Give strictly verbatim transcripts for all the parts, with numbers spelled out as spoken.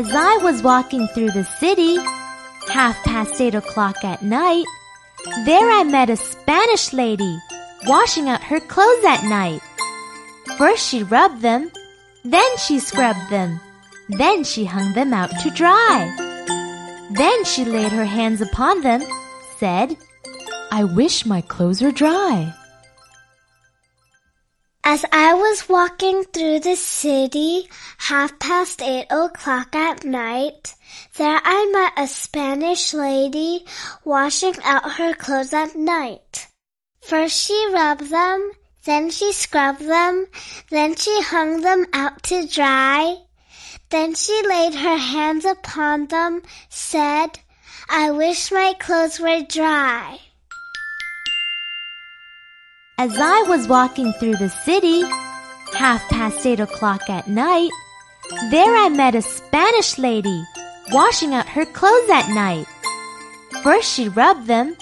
As I was walking through the city, half past eight o'clock at night, there I met a Spanish lady washing out her clothes at night. First she rubbed them, then she scrubbed them, then she hung them out to dry. Then she laid her hands upon them, said, I wish my clothes were dry. As I was walking through the city, half past eight o'clock at night, there I met a Spanish lady washing out her clothes at night. First she rubbed them, then she scrubbed them, then she hung them out to dry. Then she laid her hands upon them, said, I wish my clothes were dry. As I was walking through the city, half past eight o'clock at night, there I met a Spanish lady washing out her clothes at night. First she rubbed them,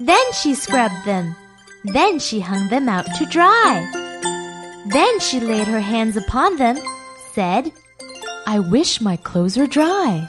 then she scrubbed them, then she hung them out to dry. Then she laid her hands upon them, said, I wish my clothes were dry.